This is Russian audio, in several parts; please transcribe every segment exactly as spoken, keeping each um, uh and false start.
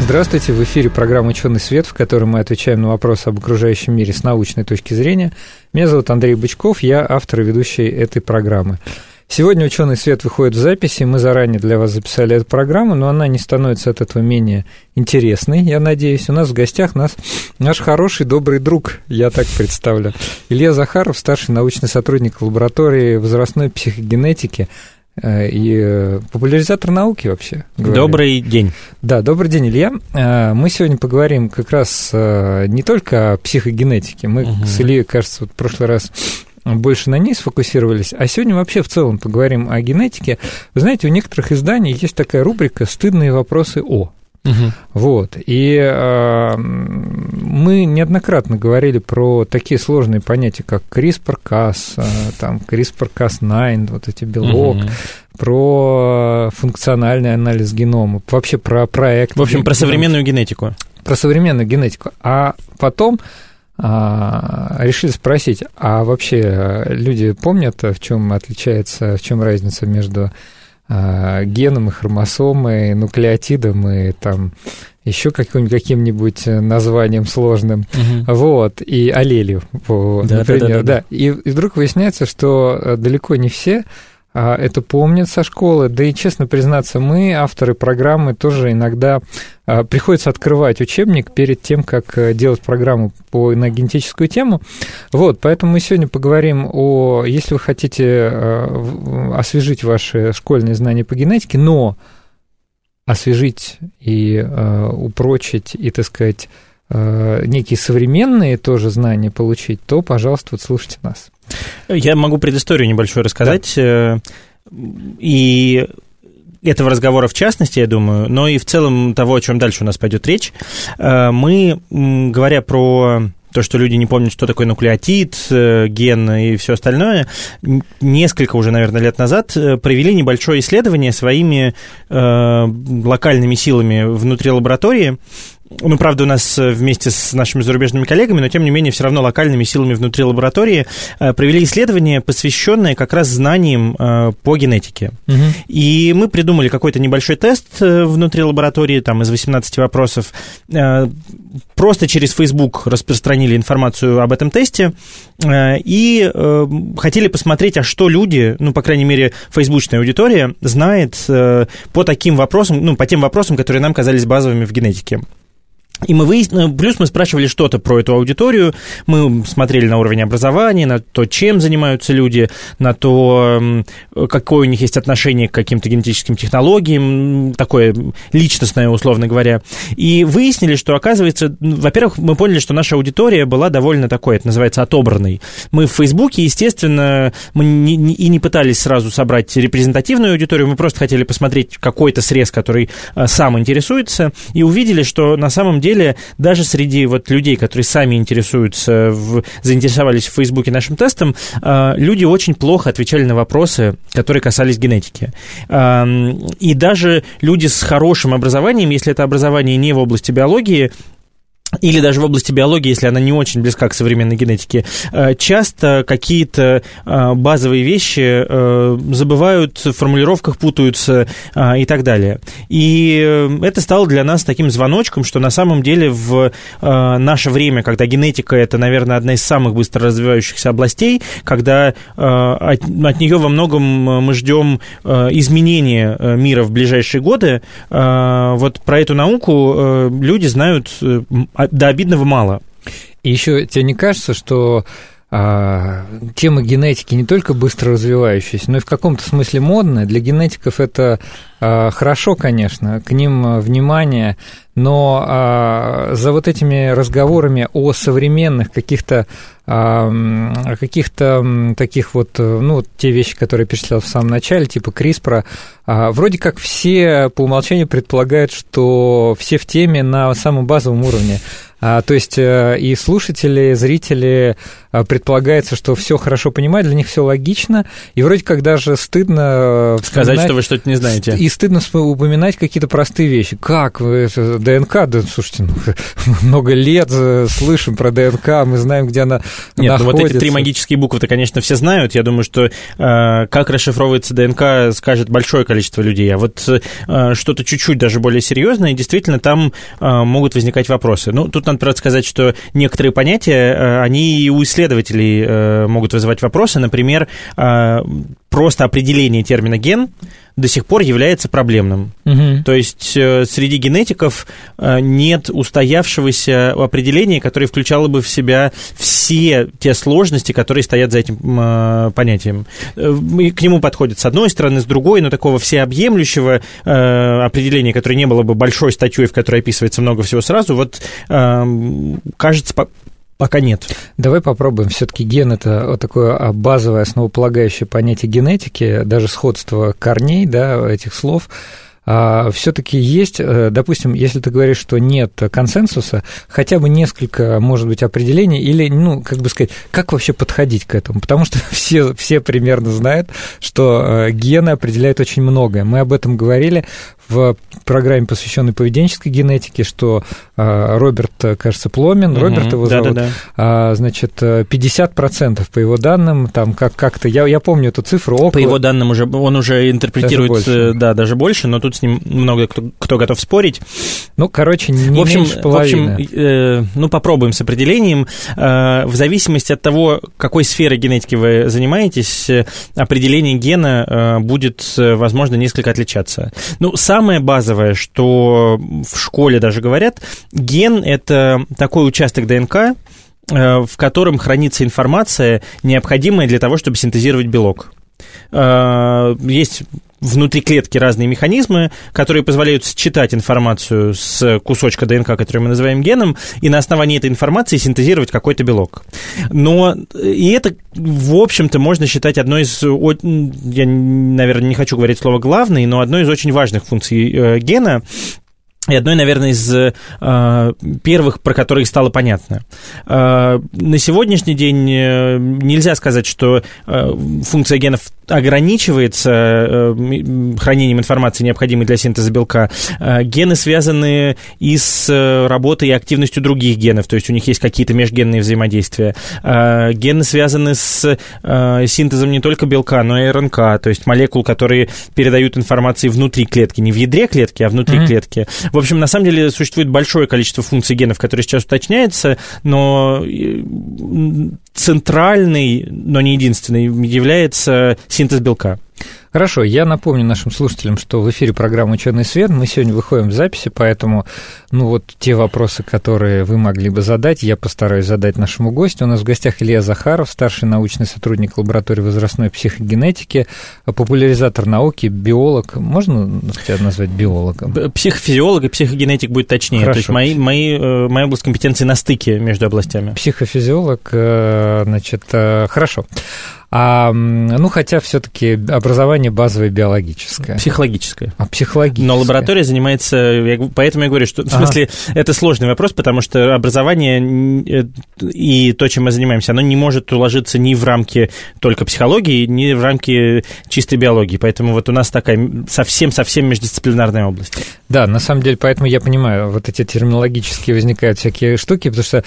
Здравствуйте, в эфире программа «Учёный свет», в которой мы отвечаем на вопросы об окружающем мире с научной точки зрения. Меня зовут Андрей Бычков, я автор и ведущий этой программы. Сегодня «Учёный свет» выходит в записи, мы заранее для вас записали эту программу, но она не становится от этого менее интересной, я надеюсь. У нас в гостях нас, наш хороший, добрый друг, я так представлю, Илья Захаров, старший научный сотрудник лаборатории возрастной психогенетики и популяризатор науки вообще. Говорю. Добрый день. Да, добрый день, Илья. Мы сегодня поговорим как раз не только о психогенетике. Мы угу. с Ильей, кажется, вот в прошлый раз больше на ней сфокусировались, а сегодня вообще в целом поговорим о генетике. Вы знаете, у некоторых изданий есть такая рубрика «Стыдные вопросы о». Угу. Вот. И э, мы неоднократно говорили про такие сложные понятия, как CRISPR-Cas, там, CRISPR-Cas9, вот эти белок, угу. про функциональный анализ генома, вообще про проект. В общем, про современную генетику. Про современную генетику. А потом э, решили спросить, а вообще люди помнят, в чем отличается, в чем разница между геном, и хромосомой, и нуклеотидом, и там еще каким-нибудь, каким-нибудь названием сложным, угу. вот, и аллелью, да, например. Да, да, да, да. И, и вдруг выясняется, что далеко не все это помнят со школы, да и, честно признаться, мы, авторы программы, тоже иногда приходится открывать учебник перед тем, как делать программу по, на генетическую тему. Вот, поэтому мы сегодня поговорим о... Если вы хотите освежить ваши школьные знания по генетике, но освежить и упрочить, и, так сказать, некие современные тоже знания получить, то, пожалуйста, вот слушайте нас. Я могу предысторию небольшую рассказать, да. И этого разговора в частности, я думаю, но и в целом того, о чем дальше у нас пойдет речь. Мы, говоря про то, что люди не помнят, что такое нуклеотид, ген и все остальное, несколько уже, наверное, лет назад провели небольшое исследование своими локальными силами внутри лаборатории. Ну, правда, у нас вместе с нашими зарубежными коллегами, но, тем не менее, все равно локальными силами внутри лаборатории провели исследование, посвященное как раз знаниям по генетике. Угу. И мы придумали какой-то небольшой тест внутри лаборатории, там, из восемнадцати вопросов. Просто через Facebook распространили информацию об этом тесте и хотели посмотреть, а что люди, ну, по крайней мере, фейсбучная аудитория, знает по таким вопросам, ну, по тем вопросам, которые нам казались базовыми в генетике. И мы выяснили, плюс мы спрашивали что-то про эту аудиторию, мы смотрели на уровень образования, на то, чем занимаются люди, на то, какое у них есть отношение к каким-то генетическим технологиям, такое личностное, условно говоря. И выяснили, что, оказывается, во-первых, мы поняли, что наша аудитория была довольно такой, это называется, отобранной. Мы в Фейсбуке, естественно, мы не, не, и не пытались сразу собрать репрезентативную аудиторию, мы просто хотели посмотреть какой-то срез, который сам интересуется, и увидели, что на самом деле даже среди вот людей, которые сами интересуются, в, заинтересовались в Фейсбуке нашим тестом, э, люди очень плохо отвечали на вопросы, которые касались генетики. Э, и даже люди с хорошим образованием, если это образование не в области биологии, или даже в области биологии, если она не очень близка к современной генетике, часто какие-то базовые вещи забывают, в формулировках путаются и так далее. И это стало для нас таким звоночком, что на самом деле в наше время, когда генетика – это, наверное, одна из самых быстро развивающихся областей, когда от, от нее во многом мы ждем изменения мира в ближайшие годы, вот про эту науку люди знают до обидного мало. И еще тебе не кажется, что а, тема генетики не только быстро развивающаяся, но и в каком-то смысле модная? Для генетиков это а, хорошо, конечно, к ним внимание, но а, за вот этими разговорами о современных каких-то а, каких-то таких вот, ну, те вещи, которые я перечислял в самом начале, типа CRISPR, а, вроде как все по умолчанию предполагают, что все в теме на самом базовом уровне. То есть и слушатели, и зрители, предполагается, что все хорошо понимают, для них все логично, и вроде как даже стыдно сказать, что вы что-то не знаете. И стыдно упоминать какие-то простые вещи. Как? ДНК? Да, слушайте, ну, много лет слышим про ДНК, мы знаем, где она Нет, находится. Ну вот эти три магические буквы-то, конечно, все знают. Я думаю, что э, как расшифровывается ДНК, скажет большое количество людей. А вот э, что-то чуть-чуть даже более серьезное, и действительно там э, могут возникать вопросы. Ну, тут надо, правда, сказать, что некоторые понятия, э, они и у исследователей э, могут вызывать вопросы. Например, э, просто определение термина «ген» до сих пор является проблемным. Угу. То есть среди генетиков нет устоявшегося определения, которое включало бы в себя все те сложности, которые стоят за этим понятием. И к нему подходят с одной стороны, с другой, но такого всеобъемлющего определения, которое не было бы большой статьей, в которой описывается много всего сразу, вот кажется... Пока нет. Давай попробуем. Все-таки ген – это такое базовое, основополагающее понятие генетики, даже сходство корней, да, этих слов. Все-таки есть, допустим, если ты говоришь, что нет консенсуса, хотя бы несколько, может быть, определений или, ну, как бы сказать, как вообще подходить к этому? Потому что все, все примерно знают, что гены определяют очень многое. Мы об этом говорили в программе, посвященной поведенческой генетике, что Роберт, кажется, Пломин, Роберт угу, его зовут, да, да, да. Значит, пятьдесят процентов по его данным, там как- как-то, я, я помню эту цифру. Около... По его данным уже, он уже интерпретирует, даже больше. Да, даже больше, но тут с ним много кто, кто готов спорить. Ну, короче, не в общем, меньше половины. В общем, э, ну, попробуем с определением. Э, в зависимости от того, какой сферой генетики вы занимаетесь, определение гена э, будет, возможно, несколько отличаться. Ну, самое базовое, что в школе даже говорят, ген – это такой участок ДНК, э, в котором хранится информация, необходимая для того, чтобы синтезировать белок. Э, есть... Внутри клетки разные механизмы, которые позволяют считать информацию с кусочка ДНК, который мы называем геном, и на основании этой информации синтезировать какой-то белок. Но и это, в общем-то, можно считать одной из... Я, наверное, не хочу говорить слово «главной», но одной из очень важных функций гена – и одной, наверное, из э, первых, про которые стало понятно. Э, на сегодняшний день нельзя сказать, что э, функция генов ограничивается э, хранением информации, необходимой для синтеза белка. Э, гены связаны и с работой и активностью других генов, то есть у них есть какие-то межгенные взаимодействия. Э, гены связаны с э, синтезом не только белка, но и РНК, то есть молекул, которые передают информации внутри клетки, не в ядре клетки, а внутри mm-hmm. клетки. В общем, на самом деле существует большое количество функций генов, которые сейчас уточняются, но центральный, но не единственный, является синтез белка. Хорошо, я напомню нашим слушателям, что в эфире программа «Учёный свет». Мы сегодня выходим в записи, поэтому, ну вот те вопросы, которые вы могли бы задать, я постараюсь задать нашему гостю. У нас в гостях Илья Захаров, старший научный сотрудник лаборатории возрастной психогенетики, популяризатор науки, биолог. Можно тебя назвать биологом? Психофизиолог и психогенетик будет точнее. Хорошо. То есть мои, мои, моя область компетенции на стыке между областями. Психофизиолог, значит, хорошо. А, ну, хотя все-таки образование базовое биологическое. Психологическое. А, психологическое. Но лаборатория занимается... Я, поэтому я говорю, что... В смысле, а. это сложный вопрос, потому что образование и то, чем мы занимаемся, оно не может уложиться ни в рамки только психологии, ни в рамки чистой биологии. Поэтому вот у нас такая совсем-совсем междисциплинарная область. Да, на самом деле, поэтому я понимаю, вот эти терминологические возникают всякие штуки, потому что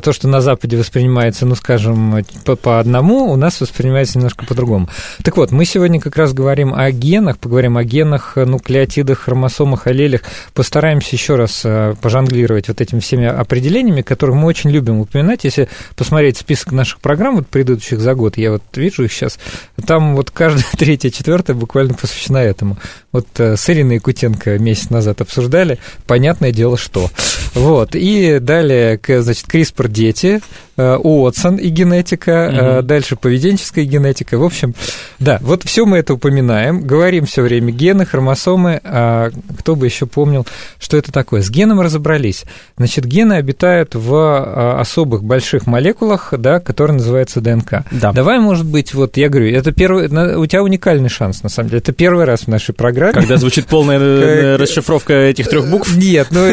то, что на Западе воспринимается, ну, скажем, по, по одному, у нас воспринимается немножко по-другому. Так вот, мы сегодня как раз говорим о генах, поговорим о генах, нуклеотидах, хромосомах, аллелях. Постараемся еще раз пожонглировать вот этими всеми определениями, которые мы очень любим упоминать. Если посмотреть список наших программ, вот предыдущих за год, я вот вижу их сейчас, там вот каждая третья, четвертая буквально посвящена этому. Вот с Ириной Якутенко месяц назад обсуждали, понятное дело, что. Вот, и далее, значит, CRISPR-дети, Уотсон и генетика, угу. дальше поведение поведенческая генетика. В общем, да, вот все мы это упоминаем, говорим все время гены, хромосомы, а кто бы еще помнил, что это такое. С геном разобрались. Значит, гены обитают в особых больших молекулах, да, которые называются ДНК. Да. Давай, может быть, вот я говорю, это первый, у тебя уникальный шанс, на самом деле. Это первый раз в нашей программе. Когда звучит полная расшифровка этих трех букв. Нет, ну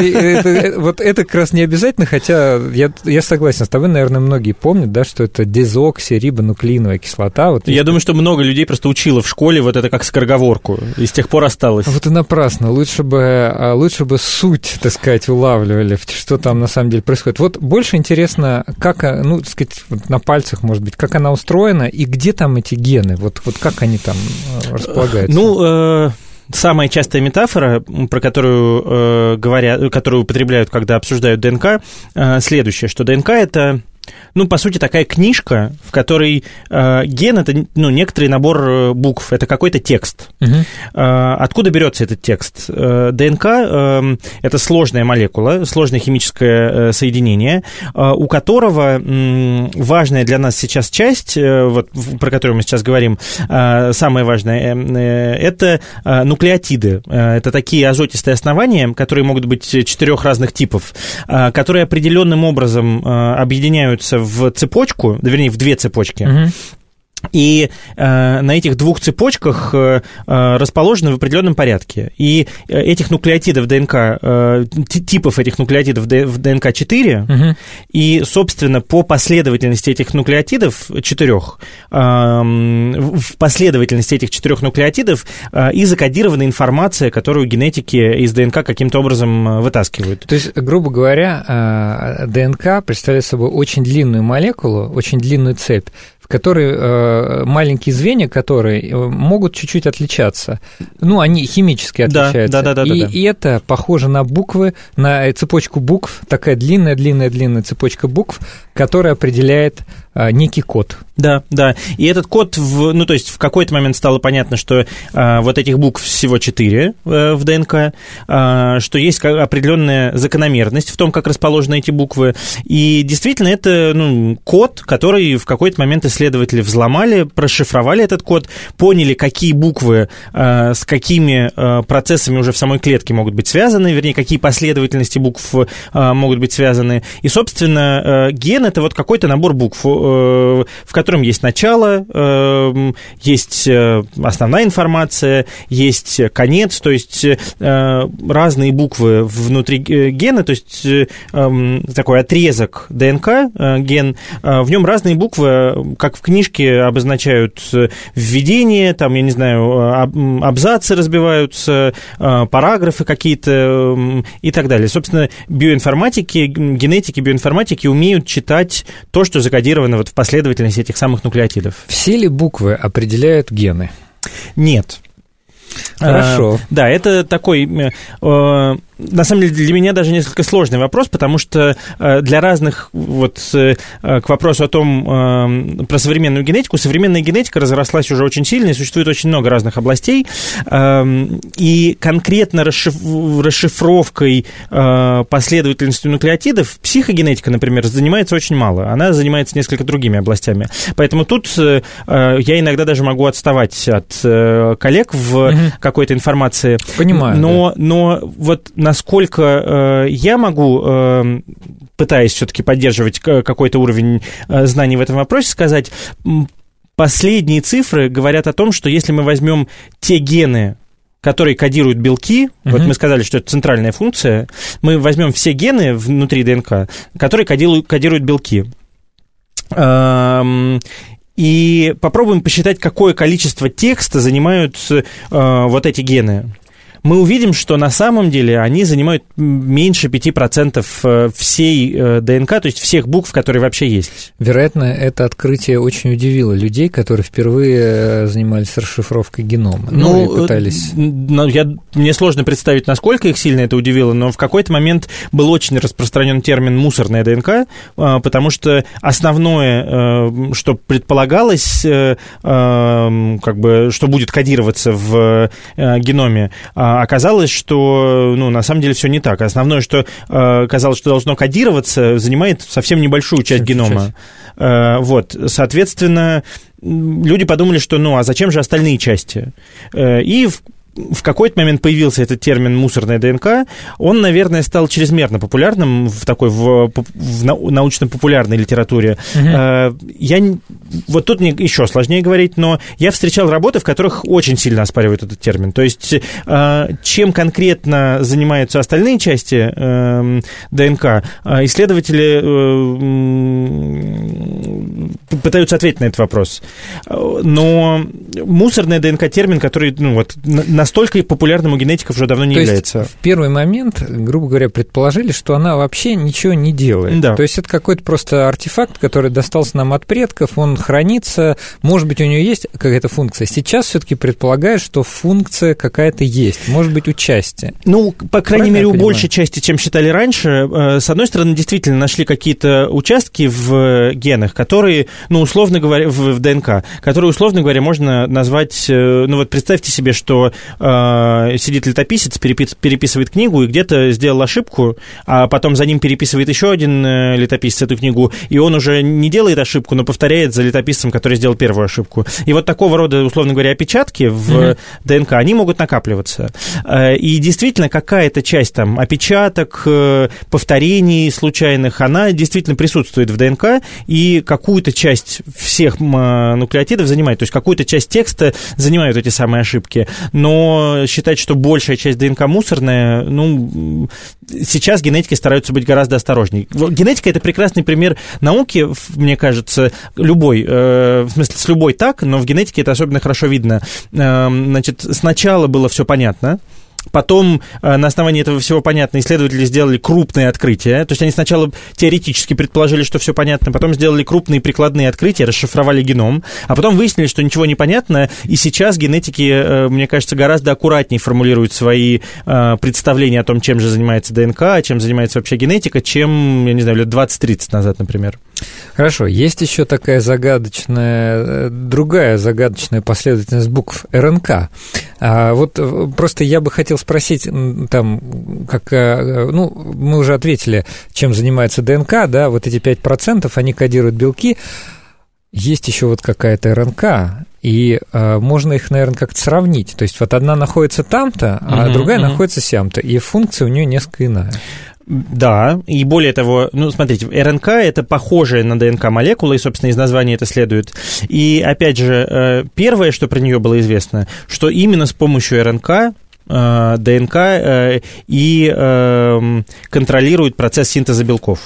вот это как раз не обязательно, хотя я согласен с тобой, наверное, многие помнят, да, что это дезоксирибонуклеиновая кислота. Вот я думаю, что много людей просто учило в школе вот это как скороговорку, и с тех пор осталось. Вот и напрасно. Лучше бы, лучше бы суть, так сказать, улавливали, что там на самом деле происходит. Вот больше интересно, как, ну, так сказать, на пальцах, может быть, как она устроена, и где там эти гены, вот, вот как они там располагаются. Ну, э... самая частая метафора, про которую, э, говорят, которую употребляют, когда обсуждают ДНК, э, следующее, что ДНК – это, ну, по сути, такая книжка, в которой э, ген – это, ну, некоторый набор букв, это какой-то текст. Угу. Э, откуда берется этот текст? Э, ДНК э, – это сложная молекула, сложное химическое соединение, э, у которого э, важная для нас сейчас часть, э, вот, про которую мы сейчас говорим, э, самое важное, э, это э, нуклеотиды. Э, это такие азотистые основания, которые могут быть четырех разных типов, э, которые определенным образом э, объединяют в цепочку, вернее, в две цепочки. Угу. И э, на этих двух цепочках э, расположены в определенном порядке. И этих нуклеотидов ДНК, э, типов этих нуклеотидов в ДНК четыре, угу. И, собственно, по последовательности этих нуклеотидов четырех, э, в последовательности этих четырех нуклеотидов э, и закодирована информация, которую генетики из ДНК каким-то образом вытаскивают. То есть, грубо говоря, ДНК представляет собой очень длинную молекулу, очень длинную цепь, в которой маленькие звенья, которые могут чуть-чуть отличаться. Ну, они химически отличаются. Да, да, да, да, и да, да. Это похоже на буквы, на цепочку букв, такая длинная-длинная-длинная цепочка букв, которая определяет некий код. Да, да. И этот код, в, ну, то есть в какой-то момент стало понятно, что э, вот этих букв всего четыре э, в ДНК, э, что есть определенная закономерность в том, как расположены эти буквы. И действительно, это, ну, код, который в какой-то момент исследователи взломали, прошифровали этот код, поняли, какие буквы э, с какими э, процессами уже в самой клетке могут быть связаны, вернее, какие последовательности букв э, могут быть связаны. И, собственно, э, ген – это вот какой-то набор букв, в котором есть начало, есть основная информация, есть конец, то есть разные буквы внутри гена, то есть такой отрезок ДНК, ген, в нем разные буквы, как в книжке, обозначают введение, там, я не знаю, абзацы разбиваются, параграфы какие-то и так далее. Собственно, биоинформатики, генетики, биоинформатики умеют читать то, что закодировано вот в последовательности этих самых нуклеотидов. Все ли буквы определяют гены? Нет. Хорошо. А, да, это такой... Э, на самом деле, для меня даже несколько сложный вопрос, потому что для разных, вот к вопросу о том, про современную генетику, современная генетика разрослась уже очень сильно, и существует очень много разных областей, и конкретно расшифровкой последовательности нуклеотидов психогенетика, например, занимается очень мало, она занимается несколько другими областями, поэтому тут я иногда даже могу отставать от коллег в угу. какой-то информации. Понимаю. Но, да. но вот насколько э, я могу, э, пытаясь все-таки поддерживать какой-то уровень э, знаний в этом вопросе, сказать, последние цифры говорят о том, что если мы возьмем те гены, которые кодируют белки, uh-huh. вот мы сказали, что это центральная функция, мы возьмем все гены внутри ДНК, которые кодируют, кодируют белки. Эм... И попробуем посчитать, какое количество текста занимают э, вот эти гены. Мы увидим, что на самом деле они занимают меньше пяти процентов всей ДНК, то есть всех букв, которые вообще есть. Вероятно, это открытие очень удивило людей, которые впервые занимались расшифровкой генома. Ну, ну и пытались... Ну, я, мне сложно представить, насколько их сильно это удивило, но в какой-то момент был очень распространен термин «мусорная ДНК», потому что основное, что предполагалось, как бы, что будет кодироваться в геноме, оказалось, что, ну, на самом деле все не так. Основное, что э, казалось, что должно кодироваться, занимает совсем небольшую часть генома. Э, вот, соответственно, люди подумали, что ну, а зачем же остальные части? И в В какой-то момент появился этот термин «мусорная ДНК». Он, наверное, стал чрезмерно популярным в такой в, в научно-популярной литературе. Uh-huh. Я, вот тут мне еще сложнее говорить, но я встречал работы, в которых очень сильно оспаривают этот термин. То есть чем конкретно занимаются остальные части ДНК, исследователи пытаются ответить на этот вопрос. Но мусорная ДНК – термин, который, ну, вот, на настолько популярным у генетиков уже давно не является. То есть в первый момент, грубо говоря, предположили, что она вообще ничего не делает. Да. То есть это какой-то просто артефакт, который достался нам от предков, он хранится, может быть, у нее есть какая-то функция. Сейчас все-таки предполагают, что функция какая-то есть, может быть, у части. Ну, по крайней Правильно мере, у большей части, чем считали раньше. С одной стороны, действительно нашли какие-то участки в генах, которые, ну, условно говоря, в ДНК, которые, условно говоря, можно назвать, ну, вот представьте себе, что сидит летописец, переписывает книгу и где-то сделал ошибку, а потом за ним переписывает еще один летописец эту книгу, и он уже не делает ошибку, но повторяет за летописцем, который сделал первую ошибку. И вот такого рода, условно говоря, опечатки в mm-hmm. ДНК, они могут накапливаться. И действительно, какая-то часть там опечаток, повторений случайных, она действительно присутствует в ДНК и какую-то часть всех нуклеотидов занимает, то есть какую-то часть текста занимают эти самые ошибки. Но считать, что большая часть ДНК мусорная, ну, сейчас генетики стараются быть гораздо осторожнее. Генетика – это прекрасный пример науки, мне кажется, любой, в смысле, с любой так, но в генетике это особенно хорошо видно. Значит, сначала было все понятно. Потом на основании этого всего понятно, исследователи сделали крупные открытия. То есть они сначала теоретически предположили, что все понятно, потом сделали крупные прикладные открытия, расшифровали геном, а потом выяснили, что ничего не понятно, и сейчас генетики, мне кажется, гораздо аккуратнее формулируют свои представления о том, чем же занимается ДНК, чем занимается вообще генетика, чем, я не знаю, лет двадцать-тридцать назад, например. Хорошо, есть еще такая загадочная, другая загадочная последовательность букв РНК. Вот просто я бы хотел спросить, там, как, ну, мы уже ответили, чем занимается ДНК, да, вот эти пять процентов, они кодируют белки, есть еще вот какая-то РНК, и э, можно их, наверное, как-то сравнить, то есть вот одна находится там-то, а mm-hmm, другая mm-hmm. находится сям-то, и функция у нее несколько иная. Да, и более того, ну, смотрите, РНК – это похожая на ДНК молекула, и, собственно, из названия это следует. И, опять же, первое, что про нее было известно, что именно с помощью РНК ДНК и контролирует процесс синтеза белков.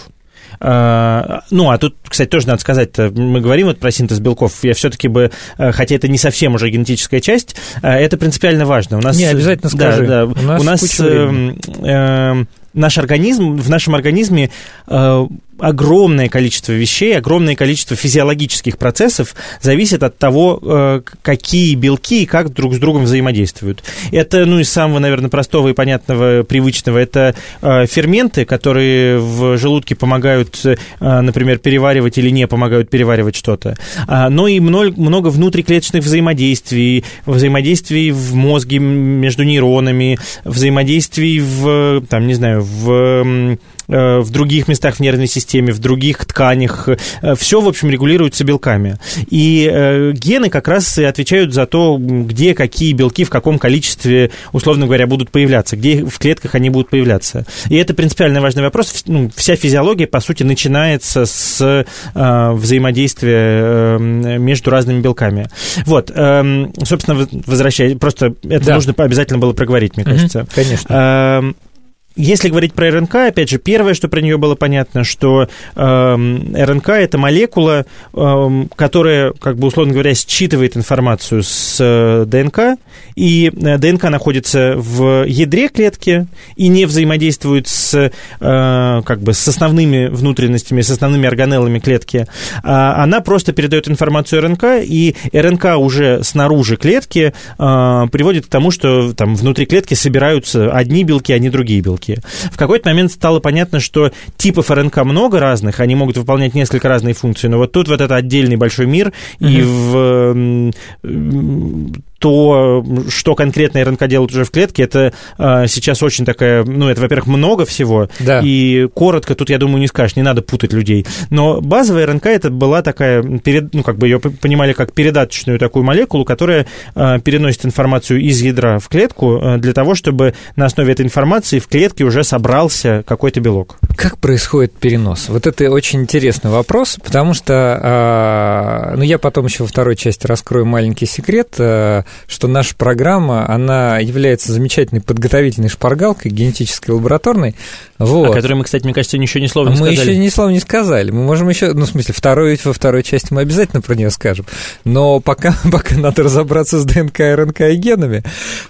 Ну, а тут, кстати, тоже надо сказать, мы говорим вот про синтез белков, я все-таки бы, хотя это не совсем уже генетическая часть, это принципиально важно. У нас, не, обязательно скажи. Да, да, у нас, у нас куча времени. Наш организм, в нашем организме э, огромное количество вещей, огромное количество физиологических процессов зависит от того, э, какие белки и как друг с другом взаимодействуют. Это, ну, из самого, наверное, простого и понятного, привычного, это э, ферменты, которые в желудке помогают, э, например, переваривать или не помогают переваривать что-то. А, но и много, много внутриклеточных взаимодействий, взаимодействий в мозге между нейронами, взаимодействий в, там, не знаю, в, в других местах в нервной системе, в других тканях. Все, в общем, регулируется белками. И гены как раз и отвечают за то, где какие белки в каком количестве, условно говоря, будут появляться, где в клетках они будут появляться. И это принципиально важный вопрос. Ну, вся физиология, по сути, начинается с взаимодействия между разными белками. Вот. Собственно, возвращаясь, просто это да. нужно обязательно было проговорить, мне кажется. Угу, конечно. Если говорить про РНК, опять же, первое, что про нее было понятно, что э, РНК – это молекула, э, которая, как бы, условно говоря, считывает информацию с э, ДНК, и э, ДНК находится в ядре клетки и не взаимодействует с, э, как бы, с основными внутренностями, с основными органеллами клетки. А она просто передает информацию РНК, и РНК уже снаружи клетки э, приводит к тому, что там, внутри клетки собираются одни белки, а не другие белки. В какой-то момент стало понятно, что типов РНК много разных, они могут выполнять несколько разных функций, но вот тут вот это отдельный большой мир, mm-hmm. и в то, что конкретно РНК делают уже в клетке, это а, сейчас очень такая... Ну, это, во-первых, много всего, да. И коротко тут, я думаю, не скажешь, не надо путать людей. Но базовая РНК это была такая... Перед, ну, как бы ее понимали как передаточную такую молекулу, которая а, переносит информацию из ядра в клетку а, для того, чтобы на основе этой информации в клетке уже собрался какой-то белок. Как происходит перенос? Вот это очень интересный вопрос, потому что... А, ну, я потом еще во второй части раскрою маленький секрет... А, что наша программа, она является замечательной подготовительной шпаргалкой генетической лабораторной. Вот. О которой мы, кстати, мне кажется, еще ни слова не мы сказали. Мы еще ни слова не сказали. Мы можем еще, ну, в смысле, второй, во второй части мы обязательно про нее скажем. Но пока, пока надо разобраться с ДНК, РНК и генами.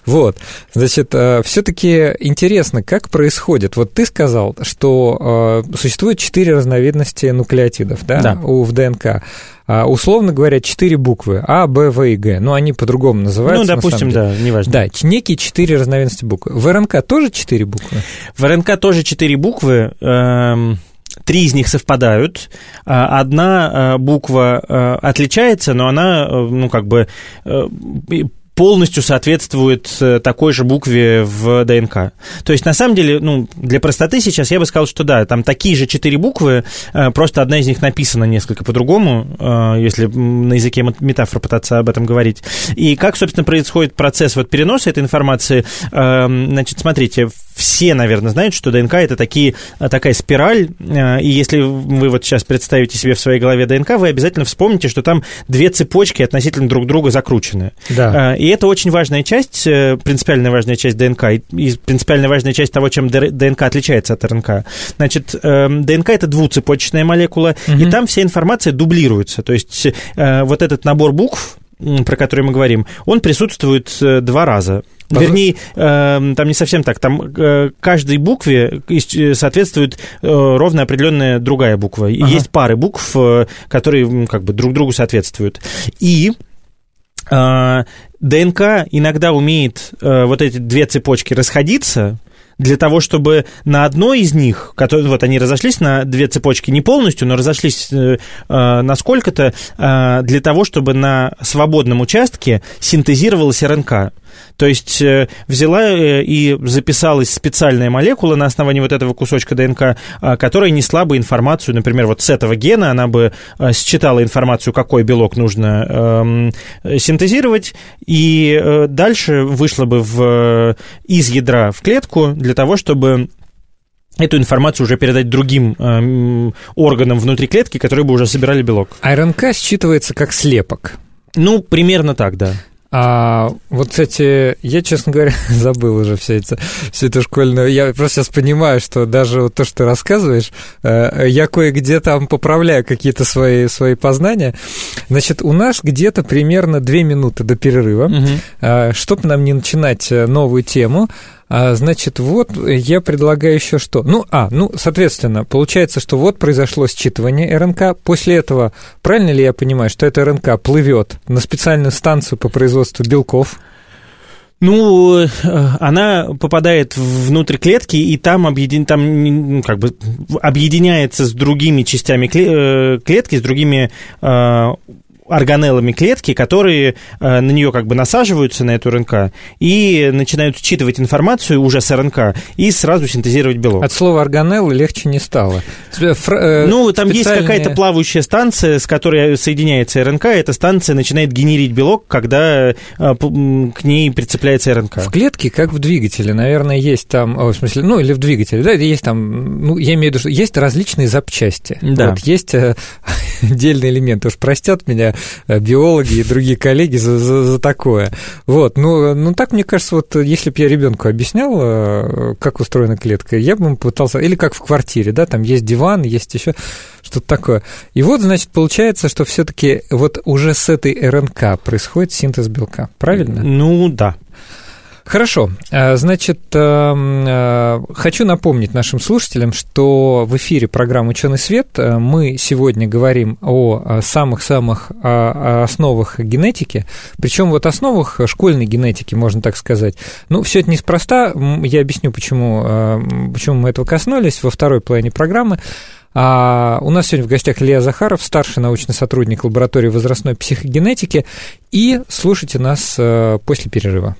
Вот. Значит, все-таки интересно, как происходит. Вот ты сказал, что существует четыре разновидности нуклеотидов, да, да. У, в ДНК. Условно говоря, четыре буквы А, Б, В и Г. Ну, они по-другому называются. Ну, допустим, да, неважно. Да, некие четыре разновидности букв. В РНК тоже четыре буквы? В РНК тоже четыре буквы. Эм... Три из них совпадают. Одна буква отличается, но она, ну, как бы... полностью соответствует такой же букве в ДНК. То есть, на самом деле, ну, для простоты сейчас я бы сказал, что да, там такие же четыре буквы, просто одна из них написана несколько по-другому, если на языке метафор пытаться об этом говорить. И как, собственно, происходит процесс вот переноса этой информации? Значит, смотрите, все, наверное, знают, что ДНК – это такие, такая спираль, и если вы вот сейчас представите себе в своей голове ДНК, вы обязательно вспомните, что там две цепочки относительно друг друга закручены. Да. И это очень важная часть, принципиально важная часть ДНК, и принципиально важная часть того, чем ДНК отличается от РНК. Значит, ДНК – это двуцепочечная молекула, угу. И там вся информация дублируется. То есть вот этот набор букв, про который мы говорим, он присутствует два раза. Вернее, там не совсем так. Там каждой букве соответствует ровно определенная другая буква. Ага. Есть пары букв, которые как бы друг другу соответствуют. И... ДНК иногда умеет э, вот эти две цепочки расходиться для того, чтобы на одной из них, которые, вот они разошлись на две цепочки не полностью, но разошлись э, э, на сколько-то, э, для того, чтобы на свободном участке синтезировалась РНК. То есть взяла и записалась специальная молекула на основании вот этого кусочка ДНК, которая несла бы информацию, например, вот с этого гена, она бы считала информацию, какой белок нужно синтезировать, и дальше вышла бы в, из ядра в клетку для того, чтобы... эту информацию уже передать другим э, органам внутри клетки, которые бы уже собирали белок. А РНК считывается как слепок? Ну, примерно так, да. А вот, кстати, я, честно говоря, забыл уже все это, все это школьное. Я просто сейчас понимаю, что даже вот то, что ты рассказываешь, я кое-где там поправляю какие-то свои, свои познания. Значит, у нас где-то примерно две минуты до перерыва, угу. Чтобы нам не начинать новую тему. Значит, вот я предлагаю еще что. Ну, а, ну, соответственно, получается, что вот произошло считывание РНК. После этого, правильно ли я понимаю, что эта РНК плывет на специальную станцию по производству белков? Ну, она попадает внутрь клетки, и там, объедин... там как бы объединяется с другими частями клетки, с другими... органеллами клетки, которые на нее как бы насаживаются, на эту РНК, и начинают считывать информацию уже с РНК и сразу синтезировать белок. От слова органеллы легче не стало. Фра... Ну, там специальные... есть какая-то плавающая станция, с которой соединяется РНК, и эта станция начинает генерить белок, когда к ней прицепляется РНК. В клетке, как в двигателе, наверное, есть там, о, в смысле, ну, или в двигателе, да, есть там, ну, я имею в виду, что есть различные запчасти. Да. Вот, есть отдельные элементы, уж простят меня биологи и другие коллеги за, за, за такое. Вот. Ну, ну, так, мне кажется, вот если бы я ребенку объяснял, как устроена клетка, я бы ему пытался... Или как в квартире, да, там есть диван, есть еще что-то такое. И вот, значит, получается, что все-таки вот уже с этой РНК происходит синтез белка, правильно? Ну, да. Хорошо. Значит, хочу напомнить нашим слушателям, что в эфире программы «Учёный свет» мы сегодня говорим о самых-самых основах генетики, причем вот основах школьной генетики, можно так сказать. Ну, все это неспроста, я объясню, почему, почему мы этого коснулись во второй половине программы. А у нас сегодня в гостях Илья Захаров, старший научный сотрудник лаборатории возрастной психогенетики. И слушайте нас после перерыва.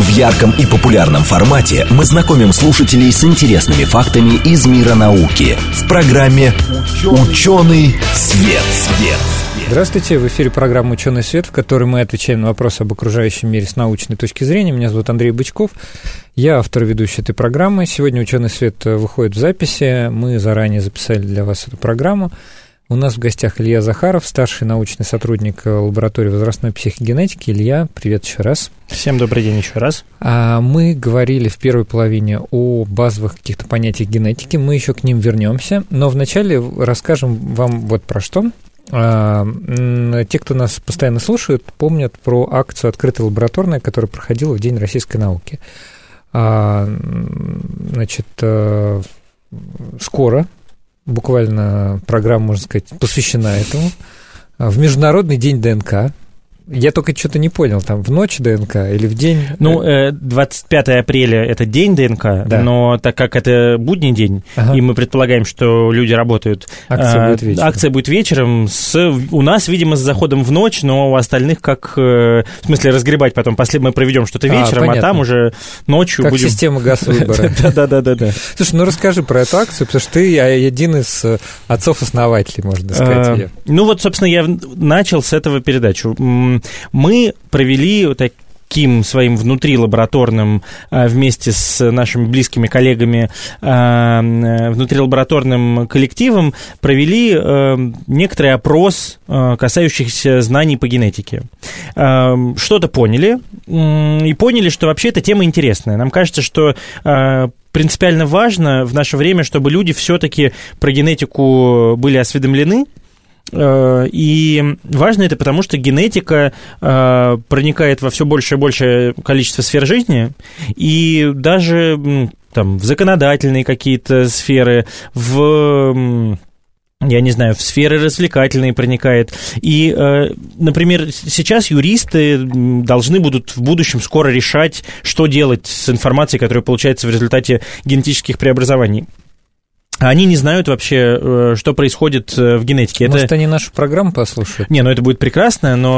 В ярком и популярном формате мы знакомим слушателей с интересными фактами из мира науки в программе «Учёный свет». Здравствуйте, в эфире программа «Учёный свет», в которой мы отвечаем на вопросы об окружающем мире с научной точки зрения. Меня зовут Андрей Бычков, я автор и ведущий этой программы. Сегодня «Учёный свет» выходит в записи, мы заранее записали для вас эту программу. У нас в гостях Илья Захаров, старший научный сотрудник лаборатории возрастной психогенетики. Илья, привет еще раз. Всем добрый день еще раз. Мы говорили в первой половине о базовых каких-то понятиях генетики, мы еще к ним вернемся, но вначале расскажем вам вот про что. Те, кто нас постоянно слушают, помнят про акцию «Открытая лабораторная», которая проходила в День российской науки. Значит, скоро. Буквально программа, можно сказать, посвящена этому. В Международный день ДНК. Я только что-то не понял, там в ночь ДНК или в день... Ну, двадцать пятое апреля это день ДНК, да. Но так как это будний день, ага. И мы предполагаем, что люди работают... Акция а, будет вечером. Акция будет вечером. С, у нас, видимо, с заходом в ночь, но у остальных как... В смысле, разгребать потом. После мы проведем что-то вечером, а, а там уже ночью как будем... Как система газ-выбора. Да-да-да. Слушай, ну расскажи про эту акцию, потому что ты один из отцов-основателей, можно сказать. Ну вот, собственно, я начал с этого передачу. Мы провели таким своим внутрилабораторным, вместе с нашими близкими коллегами, внутрилабораторным коллективом, провели некоторый опрос, касающийся знаний по генетике. Что-то поняли, и поняли, что вообще эта тема интересная. Нам кажется, что... принципиально важно в наше время, чтобы люди все-таки про генетику были осведомлены. И важно это потому, что генетика проникает во все большее и большее количество сфер жизни, и даже там, в законодательные какие-то сферы, в... я не знаю, в сферы развлекательные проникает. И, например, сейчас юристы должны будут в будущем скоро решать, что делать с информацией, которая получается в результате генетических преобразований. Они не знают вообще, что происходит в генетике. Может, это... они нашу программу послушают? Не, ну это будет прекрасно, но,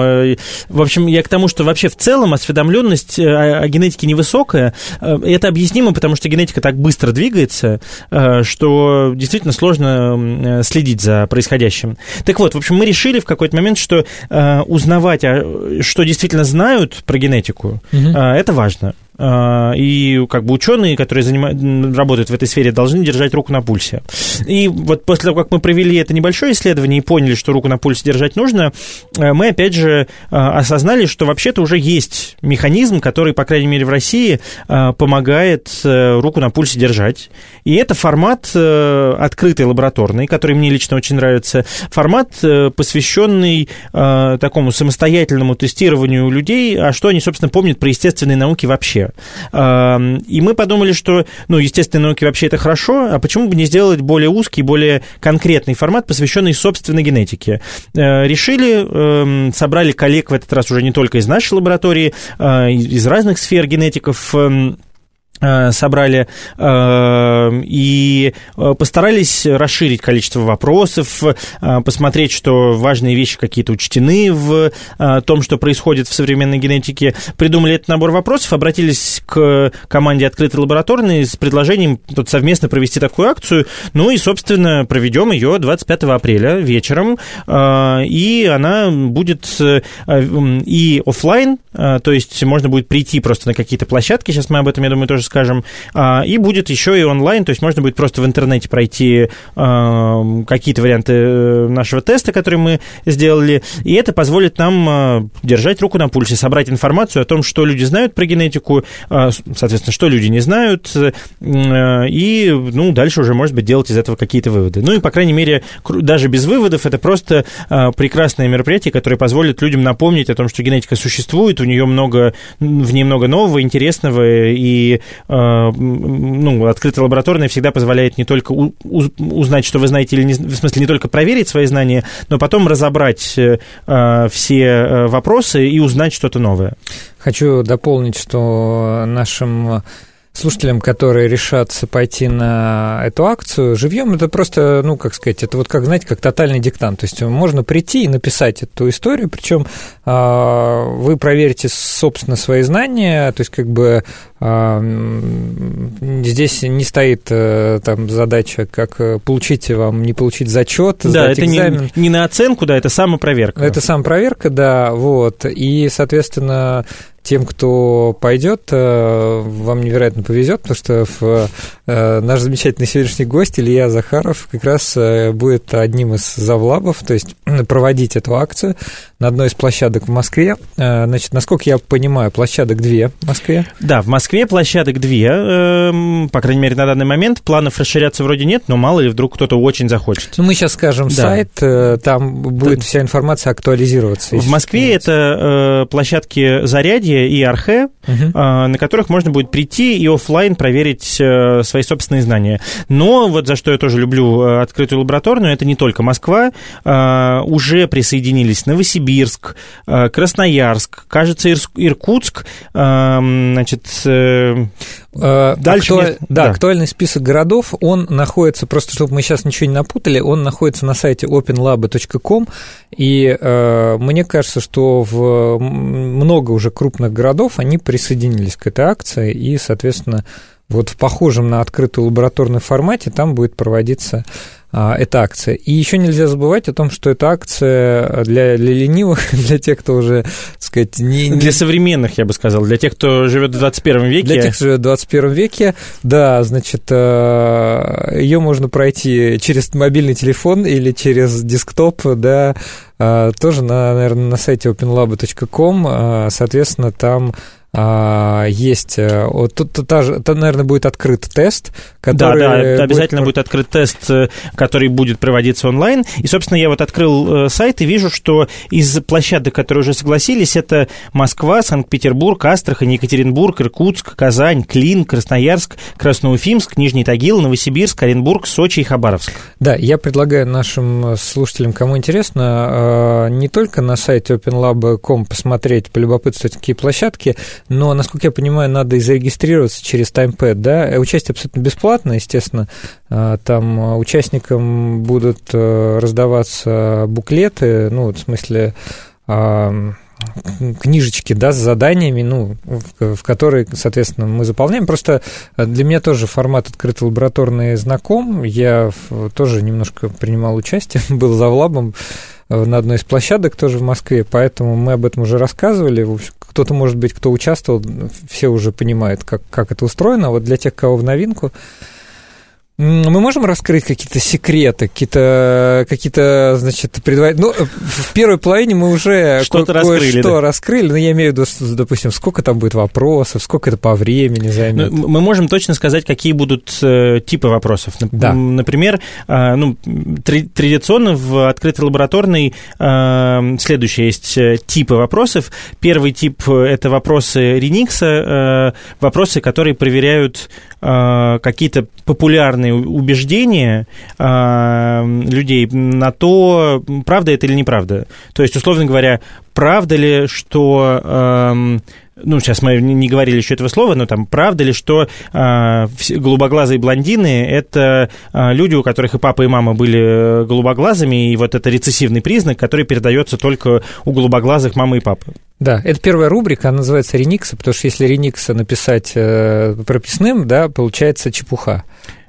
в общем, я к тому, что вообще в целом осведомленность о генетике невысокая. Это объяснимо, потому что генетика так быстро двигается, что действительно сложно следить за происходящим. Так вот, в общем, мы решили в какой-то момент, что узнавать, что действительно знают про генетику, угу. Это важно. И как бы ученые, которые занимают, работают в этой сфере, должны держать руку на пульсе. И вот после того, как мы провели это небольшое исследование и поняли, что руку на пульсе держать нужно, мы опять же осознали, что вообще-то уже есть механизм, который, по крайней мере, в России помогает руку на пульсе держать. И это формат открытой лабораторной, который мне лично очень нравится. Формат, посвященный такому самостоятельному тестированию людей, а что они, собственно, помнят про естественные науки вообще. И мы подумали, что, ну, естественные науки вообще это хорошо, а почему бы не сделать более узкий, более конкретный формат, посвященный собственной генетике? Решили, собрали коллег в этот раз уже не только из нашей лаборатории, из разных сфер генетиков, собрали и постарались расширить количество вопросов, посмотреть, что важные вещи какие-то учтены в том, что происходит в современной генетике. Придумали этот набор вопросов, обратились к команде «Открытой лабораторной» с предложением тут совместно провести такую акцию. Ну и, собственно, проведем ее двадцать пятого апреля вечером, и она будет и офлайн, то есть можно будет прийти просто на какие-то площадки, сейчас мы об этом, я думаю, тоже скажем, и будет еще и онлайн, то есть можно будет просто в интернете пройти какие-то варианты нашего теста, который мы сделали, и это позволит нам держать руку на пульсе, собрать информацию о том, что люди знают про генетику, соответственно, что люди не знают, и, ну, дальше уже, может быть, делать из этого какие-то выводы. Ну и, по крайней мере, даже без выводов, это просто прекрасное мероприятие, которое позволит людям напомнить о том, что генетика существует, у нее много, в ней много нового, интересного, и И, ну, открытая лабораторная всегда позволяет не только узнать, что вы знаете, или не, в смысле не только проверить свои знания, но потом разобрать все вопросы и узнать что-то новое. Хочу дополнить, что нашим слушателям, которые решатся пойти на эту акцию, живьем это просто, ну, как сказать, это вот, как, знаете, как тотальный диктант. То есть можно прийти и написать эту историю, причем вы проверите, собственно, свои знания, то есть как бы здесь не стоит там задача, как получить вам, не получить зачет, да, сдать экзамен. Да, это не, не на оценку, да, это самопроверка. Это самопроверка, да, вот, и, соответственно, тем, кто пойдет, вам невероятно повезет, потому что в, э, наш замечательный сегодняшний гость Илья Захаров как раз будет одним из завлабов, то есть проводить эту акцию на одной из площадок в Москве. Значит, насколько я понимаю, площадок две в Москве. Да, в Москве площадок две, э, по крайней мере, на данный момент. Планов расширяться вроде нет, но мало ли вдруг кто-то очень захочет. Ну, мы сейчас скажем, да, сайт, э, там будет да. вся информация актуализироваться. В Москве это э, площадки Зарядье и Архе, угу. на которых можно будет прийти и офлайн проверить свои собственные знания. Но вот за что я тоже люблю открытую лабораторную, это не только Москва, уже присоединились Новосибирск, Красноярск, кажется, Иркутск, значит... Дальше Актуаль... мне... да, да, актуальный список городов, он находится, просто чтобы мы сейчас ничего не напутали, он находится на сайте оупен лаб точка ком, и э, мне кажется, что в много уже крупных городов они присоединились к этой акции, и, соответственно, вот в похожем на открытую лабораторную формате там будет проводиться а, эта акция. И еще нельзя забывать о том, что эта акция для, для ленивых, для тех, кто уже, так сказать, не... Для современных, я бы сказал, для тех, кто живет в двадцать первом веке. Для тех, кто живет в двадцать первом веке, да, значит, ее можно пройти через мобильный телефон или через десктоп, да, тоже, на, наверное, на сайте оупен лаб точка ком, соответственно, там... есть, вот тут, наверное, будет открыт тест, который... Да, да, обязательно будет... будет открыт тест, который будет проводиться онлайн, и, собственно, я вот открыл сайт и вижу, что из площадок, которые уже согласились, это Москва, Санкт-Петербург, Астрахань, Екатеринбург, Иркутск, Казань, Клин, Красноярск, Красноуфимск, Нижний Тагил, Новосибирск, Оренбург, Сочи и Хабаровск. Да, я предлагаю нашим слушателям, кому интересно, не только на сайте оупен лаб точка ком посмотреть, полюбопытствовать, какие площадки, но, насколько я понимаю, надо и зарегистрироваться через Timepad, да? Участие абсолютно бесплатно, естественно. Там участникам будут раздаваться буклеты, ну, в смысле... книжечки, да, с заданиями, ну, в, в которые, соответственно, мы заполняем. Просто для меня тоже формат открытой лабораторной знаком. Я тоже немножко принимал участие, был завлабом на одной из площадок тоже в Москве, поэтому мы об этом уже рассказывали. Кто-то, может быть, кто участвовал, все уже понимают, как, как это устроено. А вот для тех, кого в новинку... Мы можем раскрыть какие-то секреты, какие-то, какие-то, значит, предварительные... Ну, в первой половине мы уже что-то ко- раскрыли, да? раскрыли, но я имею в виду, допустим, сколько там будет вопросов, сколько это по времени займет. Ну, мы можем точно сказать, какие будут э, типы вопросов. Да. Например, э, ну, тр- традиционно в открытой лабораторной э, следующее есть типы вопросов. Первый тип – это вопросы Реникса, э, вопросы, которые проверяют э, какие-то популярные убеждения э, людей на то, правда это или неправда. То есть, условно говоря, правда ли, что... Э, ну, сейчас мы не говорили еще этого слова, но там правда ли, что э, голубоглазые блондины – это э, люди, у которых и папа, и мама были голубоглазыми, и вот это рецессивный признак, который передается только у голубоглазых мамы и папы. Да, это первая рубрика, она называется «Реникса», потому что если «Реникса» написать э, прописным, да, получается чепуха.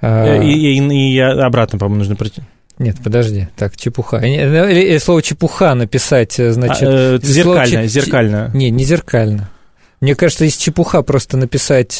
И, и, и обратно, по-моему, нужно пройти. Нет, подожди, так, чепуха. Или слово «чепуха» написать, значит... А, э, зеркально, слово... зеркально. Не, не зеркально. Мне кажется, если чепуха просто написать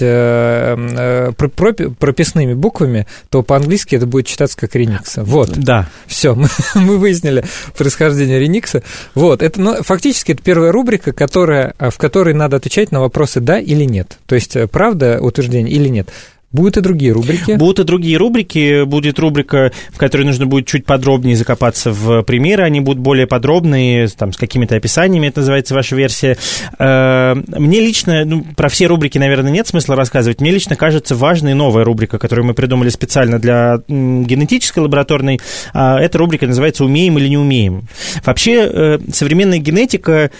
прописными буквами, то по-английски это будет читаться как Реникса. Вот. Да. Все, мы, мы выяснили происхождение Реникса. Вот. Это, ну, фактически это первая рубрика, которая, в которой надо отвечать на вопросы «да» или «нет». То есть, правда утверждение или нет. Будут и другие рубрики. Будут и другие рубрики. Будет рубрика, в которой нужно будет чуть подробнее закопаться в примеры. Они будут более подробные, там, с какими-то описаниями, это называется ваша версия. Мне лично, ну, про все рубрики, наверное, нет смысла рассказывать. Мне лично кажется важной новая рубрика, которую мы придумали специально для генетической лабораторной. Эта рубрика называется «Умеем или не умеем?». Вообще, современная генетика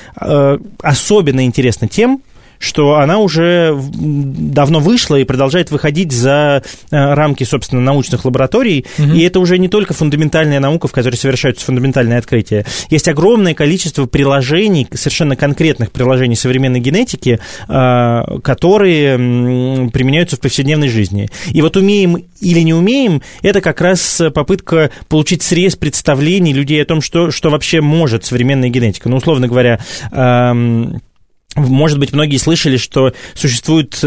особенно интересна тем, что она уже давно вышла и продолжает выходить за рамки, собственно, научных лабораторий. Угу. И это уже не только фундаментальная наука, в которой совершаются фундаментальные открытия. Есть огромное количество приложений, совершенно конкретных приложений современной генетики, которые применяются в повседневной жизни. И вот умеем или не умеем, это как раз попытка получить срез представлений людей о том, что, что вообще может современная генетика. Ну, условно говоря, эм... может быть, многие слышали, что существуют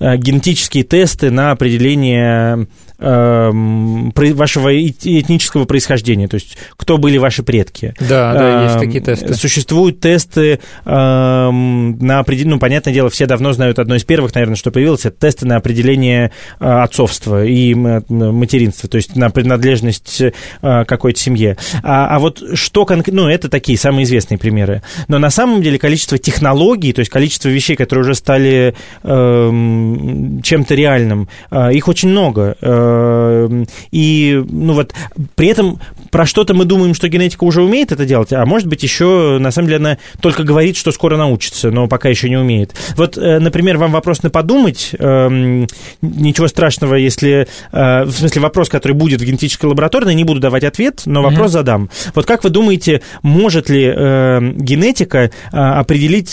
генетические тесты на определение вашего этнического происхождения, то есть кто были ваши предки. Да, да, есть такие тесты. Существуют тесты на определение, ну, понятное дело, все давно знают, одно из первых, наверное, что появилось, это тесты на определение отцовства и материнства, то есть на принадлежность какой-то семье. А, а вот что конкретно, ну, это такие самые известные примеры. Но на самом деле количество технологий, то есть количество вещей, которые уже стали чем-то реальным, их очень много. И, ну вот, при этом про что-то мы думаем, что генетика уже умеет это делать, а может быть еще, на самом деле, она только говорит, что скоро научится, но пока еще не умеет. Вот, например, вам вопрос на подумать, ничего страшного, если, в смысле, вопрос, который будет в генетической лабораторной, не буду давать ответ, но вопрос [S2] Mm-hmm. [S1] Задам. Вот как вы думаете, может ли генетика определить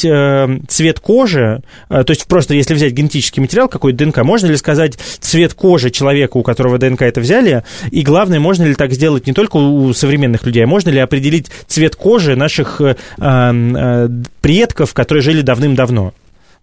цвет кожи, то есть просто если взять генетический материал, какой-то ДНК, можно ли сказать цвет кожи человека, у которого ДНК это взяли, и главное, можно ли так сделать не только у современных людей, а можно ли определить цвет кожи наших э, э, предков, которые жили давным-давно?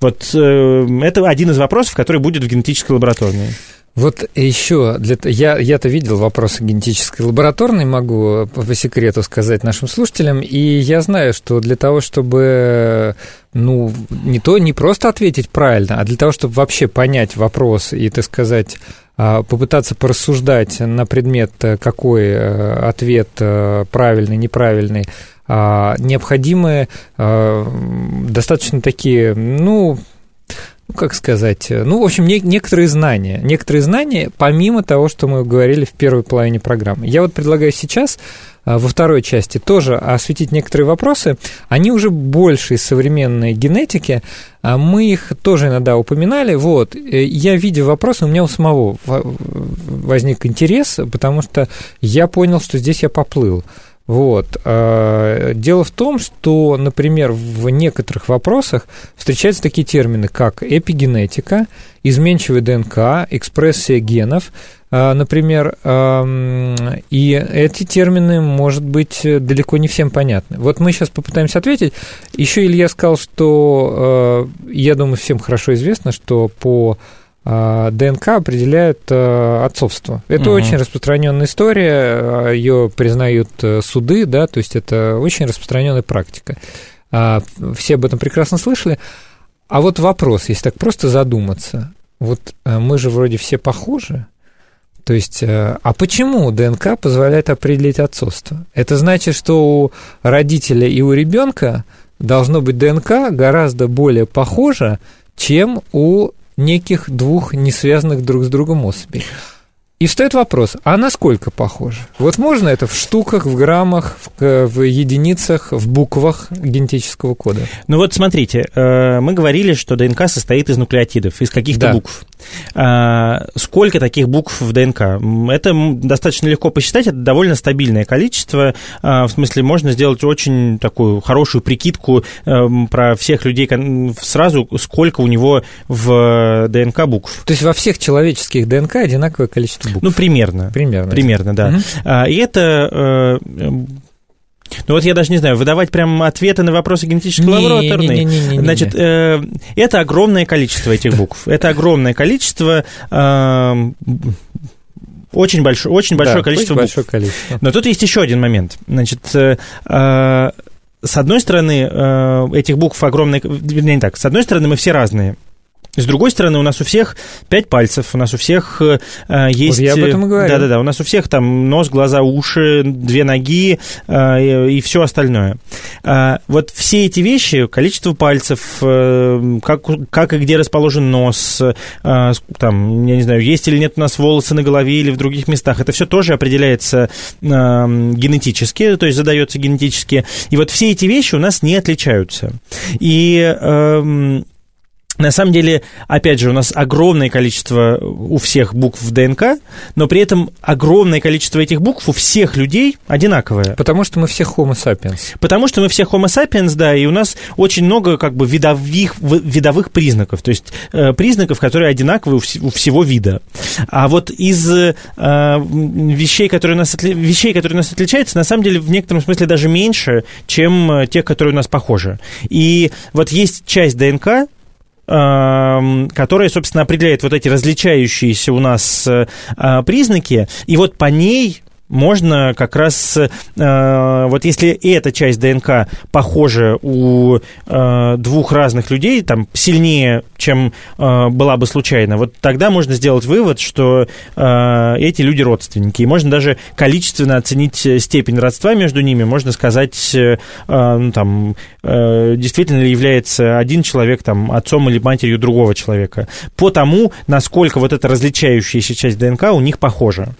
Вот э, это один из вопросов, который будет в генетической лабораторной. Вот еще, для, я, я-то видел вопросы генетической лабораторной, могу по, по секрету сказать нашим слушателям, и я знаю, что для того, чтобы, ну, не то, не просто ответить правильно, а для того, чтобы вообще понять вопрос и, так сказать, попытаться порассуждать на предмет, какой ответ правильный, неправильный, необходимы достаточно такие, ну... Ну, как сказать, ну, в общем, не, некоторые знания, некоторые знания, помимо того, что мы говорили в первой половине программы. Я вот предлагаю сейчас во второй части тоже осветить некоторые вопросы. Они уже больше из современной генетики, мы их тоже иногда упоминали. Вот, я, видя вопросы, у меня у самого возник интерес, потому что я понял, что здесь я поплыл. Вот. Дело в том, что, например, в некоторых вопросах встречаются такие термины, как эпигенетика, изменчивая ДНК, экспрессия генов, например, и эти термины, может быть, далеко не всем понятны. Вот мы сейчас попытаемся ответить. Еще Илья сказал, что, я думаю, всем хорошо известно, что по ДНК определяет отцовство. Это угу. очень распространенная история, ее признают суды, да, то есть это очень распространенная практика. Все об этом прекрасно слышали. А вот вопрос, если так просто задуматься, вот мы же вроде все похожи, то есть, а почему ДНК позволяет определить отцовство? Это значит, что у родителя и у ребенка должно быть ДНК гораздо более похоже, чем у неких двух несвязанных друг с другом особей. И встает вопрос, а насколько похоже? Вот можно это в штуках, в граммах, в, в единицах, в буквах генетического кода? Ну вот смотрите, мы говорили, что ДНК состоит из нуклеотидов, из каких-то да. букв. Сколько таких букв в ДНК? Это достаточно легко посчитать, это довольно стабильное количество, в смысле можно сделать очень такую хорошую прикидку про всех людей сразу, сколько у него в ДНК букв. То есть во всех человеческих ДНК одинаковое количество? Ну, примерно. Примерно. Примерно, да. Угу. И это... Ну, вот я даже не знаю, выдавать прям ответы на вопросы генетической лабораторной. Значит, э, это огромное количество этих букв. Это огромное количество... Э, очень большое, очень большое да, количество очень букв. Большое количество. Но тут есть еще один момент. Значит... Э, с одной стороны, э, этих букв огромное... Не так. С одной стороны, мы все разные. С другой стороны, у нас у всех пять пальцев, у нас у всех э, есть... Вот я об этом и говорю. Да-да-да, у нас у всех там нос, глаза, уши, две ноги э, и, и все остальное. Э, вот все эти вещи, количество пальцев, э, как, как и где расположен нос, э, там, я не знаю, есть или нет у нас волосы на голове или в других местах, это все тоже определяется э, генетически, то есть задается генетически. И вот все эти вещи у нас не отличаются. И... Э, На самом деле, опять же, у нас огромное количество у всех букв в ДНК, но при этом огромное количество этих букв у всех людей одинаковое. Потому что мы все Homo sapiens. Потому что мы все Homo sapiens, да, и у нас очень много как бы видовых, видовых признаков, то есть э, признаков, которые одинаковы у, вс- у всего вида. А вот из э, вещей, которые нас отли- вещей, которые нас отличаются, на самом деле, в некотором смысле даже меньше, чем тех, которые у нас похожи. И вот есть часть ДНК, которая, собственно, определяет вот эти различающиеся у нас признаки, и вот по ней можно как раз, вот если эта часть ДНК похожа у двух разных людей, там, сильнее, чем была бы случайно, вот тогда можно сделать вывод, что эти люди родственники, и можно даже количественно оценить степень родства между ними, можно сказать, ну, там, действительно ли является один человек там, отцом или матерью другого человека, по тому, насколько вот эта различающаяся часть ДНК у них похожа.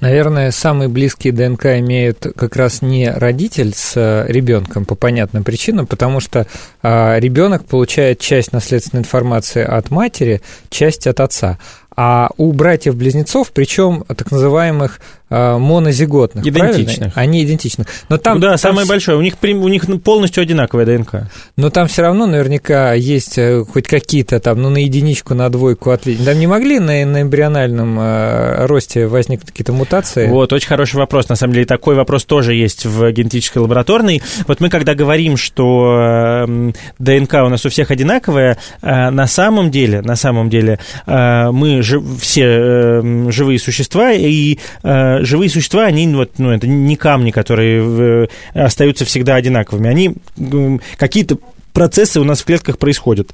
Наверное, самые близкие ДНК имеют как раз не родитель с ребенком по понятным причинам, потому что ребенок получает часть наследственной информации от матери, часть от отца. А у братьев-близнецов, причем так называемых монозиготных, идентичных. Правильно? Они идентичны. Но там, да, там самое с... большое. У них, у них полностью одинаковая ДНК. Но там все равно наверняка есть хоть какие-то там, ну, на единичку, на двойку отличия. Там не могли на, на эмбриональном росте возникнуть какие-то мутации? Вот, очень хороший вопрос. На самом деле, такой вопрос тоже есть в генетической лабораторной. Вот мы, когда говорим, что ДНК у нас у всех одинаковая, на самом деле, на самом деле мы жив, все живые существа, и живые существа, они вот, ну, это не камни, которые остаются всегда одинаковыми. Они какие-то процессы у нас в клетках происходят.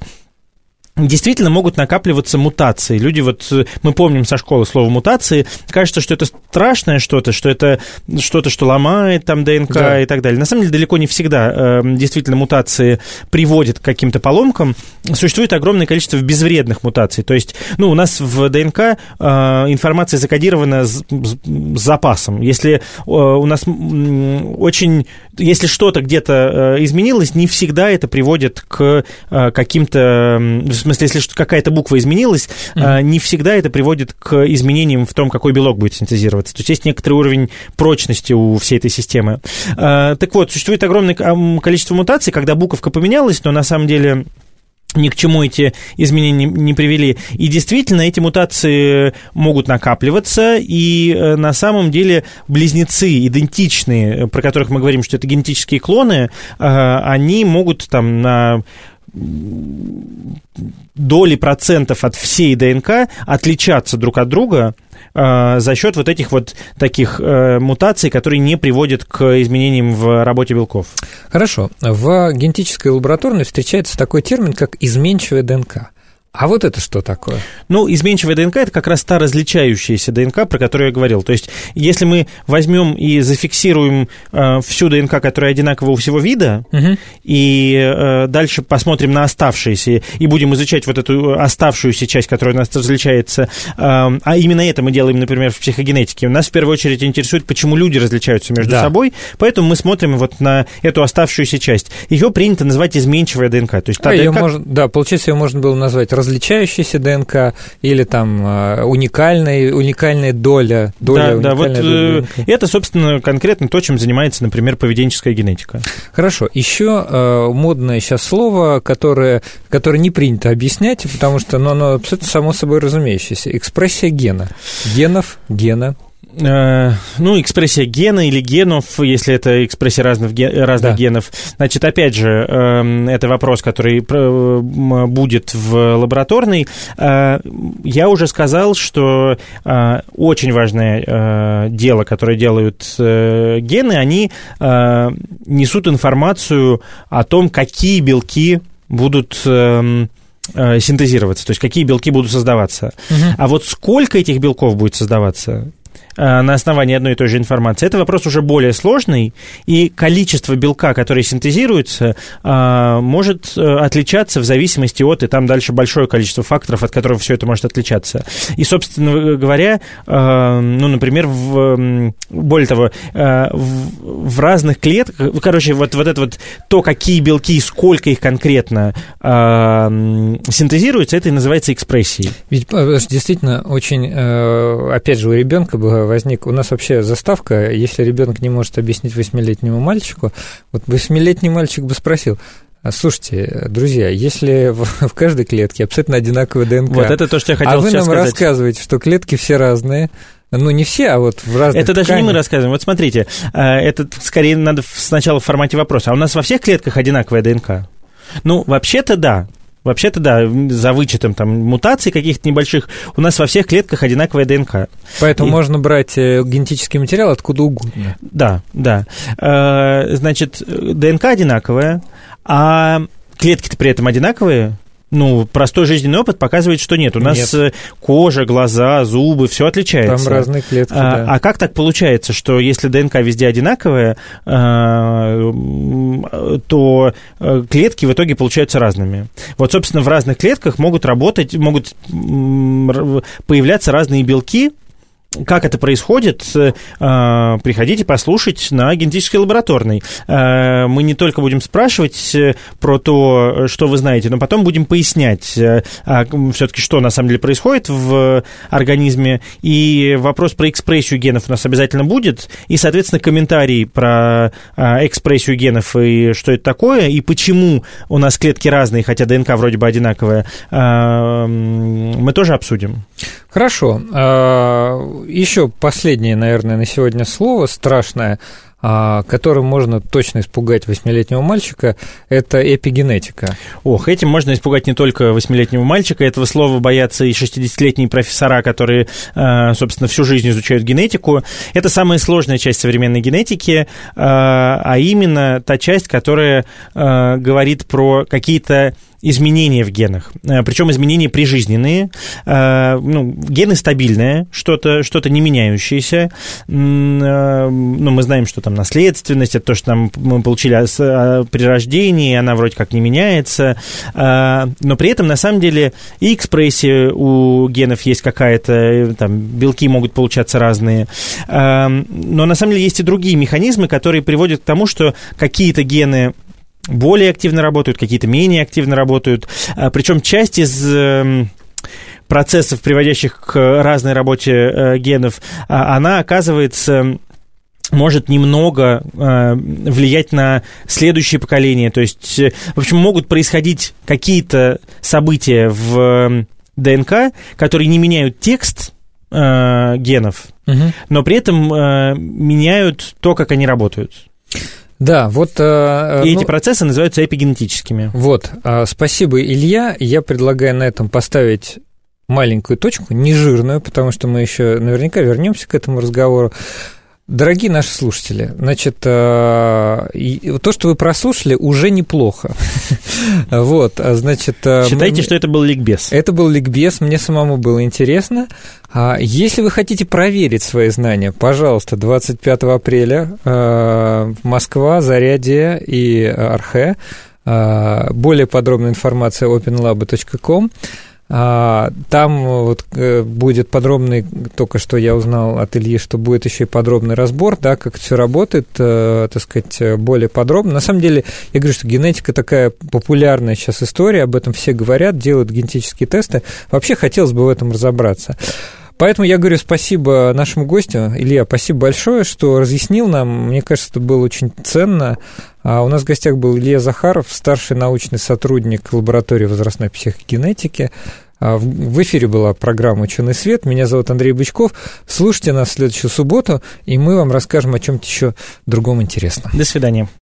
Действительно могут накапливаться мутации. Люди, вот мы помним со школы слово мутации, кажется, что это страшное что-то, что это что-то, что ломает там ДНК, да, и так далее. На самом деле далеко не всегда действительно мутации приводят к каким-то поломкам. Существует огромное количество безвредных мутаций. То есть, ну, у нас в ДНК информация закодирована с, с запасом. Если у нас очень... Если что-то где-то изменилось, не всегда это приводит к каким-то... В смысле, если какая-то буква изменилась, mm-hmm. не всегда это приводит к изменениям в том, какой белок будет синтезироваться. То есть есть некоторый уровень прочности у всей этой системы. Так вот, существует огромное количество мутаций, когда буковка поменялась, но на самом деле... ни к чему эти изменения не привели. И действительно, эти мутации могут накапливаться, и на самом деле близнецы идентичные, про которых мы говорим, что это генетические клоны, они могут там на доли процентов от всей ДНК отличаться друг от друга за счет вот этих вот таких мутаций, которые не приводят к изменениям в работе белков. Хорошо. В генетической лабораторной встречается такой термин, как изменчивая ДНК. А вот это что такое? Ну, изменчивая ДНК – это как раз та различающаяся ДНК, про которую я говорил. То есть, если мы возьмем и зафиксируем э, всю ДНК, которая одинакова у всего вида, угу. и э, дальше посмотрим на оставшиеся, и будем изучать вот эту оставшуюся часть, которая у нас различается, э, а именно это мы делаем, например, в психогенетике. Нас в первую очередь интересует, почему люди различаются между да. собой, поэтому мы смотрим вот на эту оставшуюся часть. Ее принято называть изменчивая ДНК. То есть, та а ДНК... Её можно... Да, получается, ее можно было назвать различающаяся ДНК или там уникальная, уникальная доля. доля да, уникальная да, вот доля это, собственно, конкретно то, чем занимается, например, поведенческая генетика. Хорошо. Еще э, модное сейчас слово, которое, которое не принято объяснять, потому что ну, оно абсолютно само собой разумеющееся. Экспрессия гена. Генов, гена. Ну, экспрессия гена или генов, если это экспрессия разных, разных да. генов. Значит, опять же, это вопрос, который будет в лабораторной. Я уже сказал, что очень важное дело, которое делают гены, они несут информацию о том, какие белки будут... синтезироваться, то есть какие белки будут создаваться. Угу. А вот сколько этих белков будет создаваться, на основании одной и той же информации, это вопрос уже более сложный, и количество белка, которое синтезируется, может отличаться в зависимости от, и там дальше большое количество факторов, от которых все это может отличаться. И, собственно говоря, ну, например, в, более того, в разных клетках, короче, вот, вот это вот то, какие белки и сколько их конкретно синтезируется, это и называется экспрессией. Ведь действительно очень, опять же, у ребенка была возник. У нас вообще заставка, если ребенок не может объяснить восьмилетнему мальчику, вот восьмилетний мальчик бы спросил: слушайте, друзья, если в каждой клетке абсолютно одинаковая ДНК, вот это то, что я хотел а вы нам сказать. Рассказываете, что клетки все разные, ну, не все, а вот в разных Это даже тканях. Не мы рассказываем. Вот смотрите, это скорее надо сначала в формате вопроса. А у нас во всех клетках одинаковая ДНК? Ну, вообще-то да. Вообще-то, да, за вычетом там мутаций каких-то небольших, у нас во всех клетках одинаковая ДНК. Поэтому и... можно брать генетический материал откуда угодно. Да, да. Значит, ДНК одинаковая, а клетки-то при этом одинаковые. Ну, простой жизненный опыт показывает, что нет. У нас нет. Кожа, глаза, зубы, все отличается. Там разные клетки, а, да. А как так получается, что если ДНК везде одинаковая, то клетки в итоге получаются разными? Вот, собственно, в разных клетках могут работать, могут появляться разные белки. Как это происходит, приходите послушать на генетической лабораторной. Мы не только будем спрашивать про то, что вы знаете, но потом будем пояснять все-таки, что на самом деле происходит в организме. И вопрос про экспрессию генов у нас обязательно будет. И, соответственно, комментарий про экспрессию генов и что это такое, и почему у нас клетки разные, хотя ДНК вроде бы одинаковая, мы тоже обсудим. Хорошо. Еще последнее, наверное, на сегодня слово страшное, которым можно точно испугать восьмилетнего мальчика, это эпигенетика. Ох, этим можно испугать не только восьмилетнего мальчика, этого слова боятся и шестидесятилетние профессора, которые, собственно, всю жизнь изучают генетику. Это самая сложная часть современной генетики, а именно та часть, которая говорит про какие-то изменения в генах, причем изменения прижизненные, ну, гены стабильные, что-то, что-то не меняющееся, ну, мы знаем, что там наследственность, это то, что там мы получили при рождении, она вроде как не меняется, но при этом, на самом деле, и экспрессия у генов есть какая-то, там, белки могут получаться разные, но на самом деле есть и другие механизмы, которые приводят к тому, что какие-то гены более активно работают, какие-то менее активно работают. Причем часть из процессов, приводящих к разной работе генов, она оказывается... может немного э, влиять на следующее поколение. То есть, в общем, могут происходить какие-то события в ДНК, которые не меняют текст э, генов, угу. но при этом э, меняют то, как они работают. Да, вот... Э, И ну, эти процессы называются эпигенетическими. Вот. Э, спасибо, Илья. Я предлагаю на этом поставить... маленькую точку, нежирную, потому что мы еще наверняка вернемся к этому разговору. Дорогие наши слушатели, значит, то, что вы прослушали, уже неплохо. Вот, значит... Считайте, что это был ликбез. Это был ликбез, мне самому было интересно. Если вы хотите проверить свои знания, пожалуйста, двадцать пятого апреля Москва, Зарядье и Архе. Более подробная информация оупен лаб точка ком. Там вот будет подробный, только что я узнал от Ильи, что будет еще и подробный разбор, да, как это все работает, так сказать, более подробно. На самом деле, я говорю, что генетика такая популярная сейчас история, об этом все говорят, делают генетические тесты. Вообще хотелось бы в этом разобраться. Поэтому я говорю спасибо нашему гостю. Илья, спасибо большое, что разъяснил нам. Мне кажется, это было очень ценно. А у нас в гостях был Илья Захаров, старший научный сотрудник лаборатории возрастной психогенетики. В эфире была программа «Учёный свет». Меня зовут Андрей Бычков. Слушайте нас в следующую субботу, и мы вам расскажем о чем-то еще другом интересном. До свидания.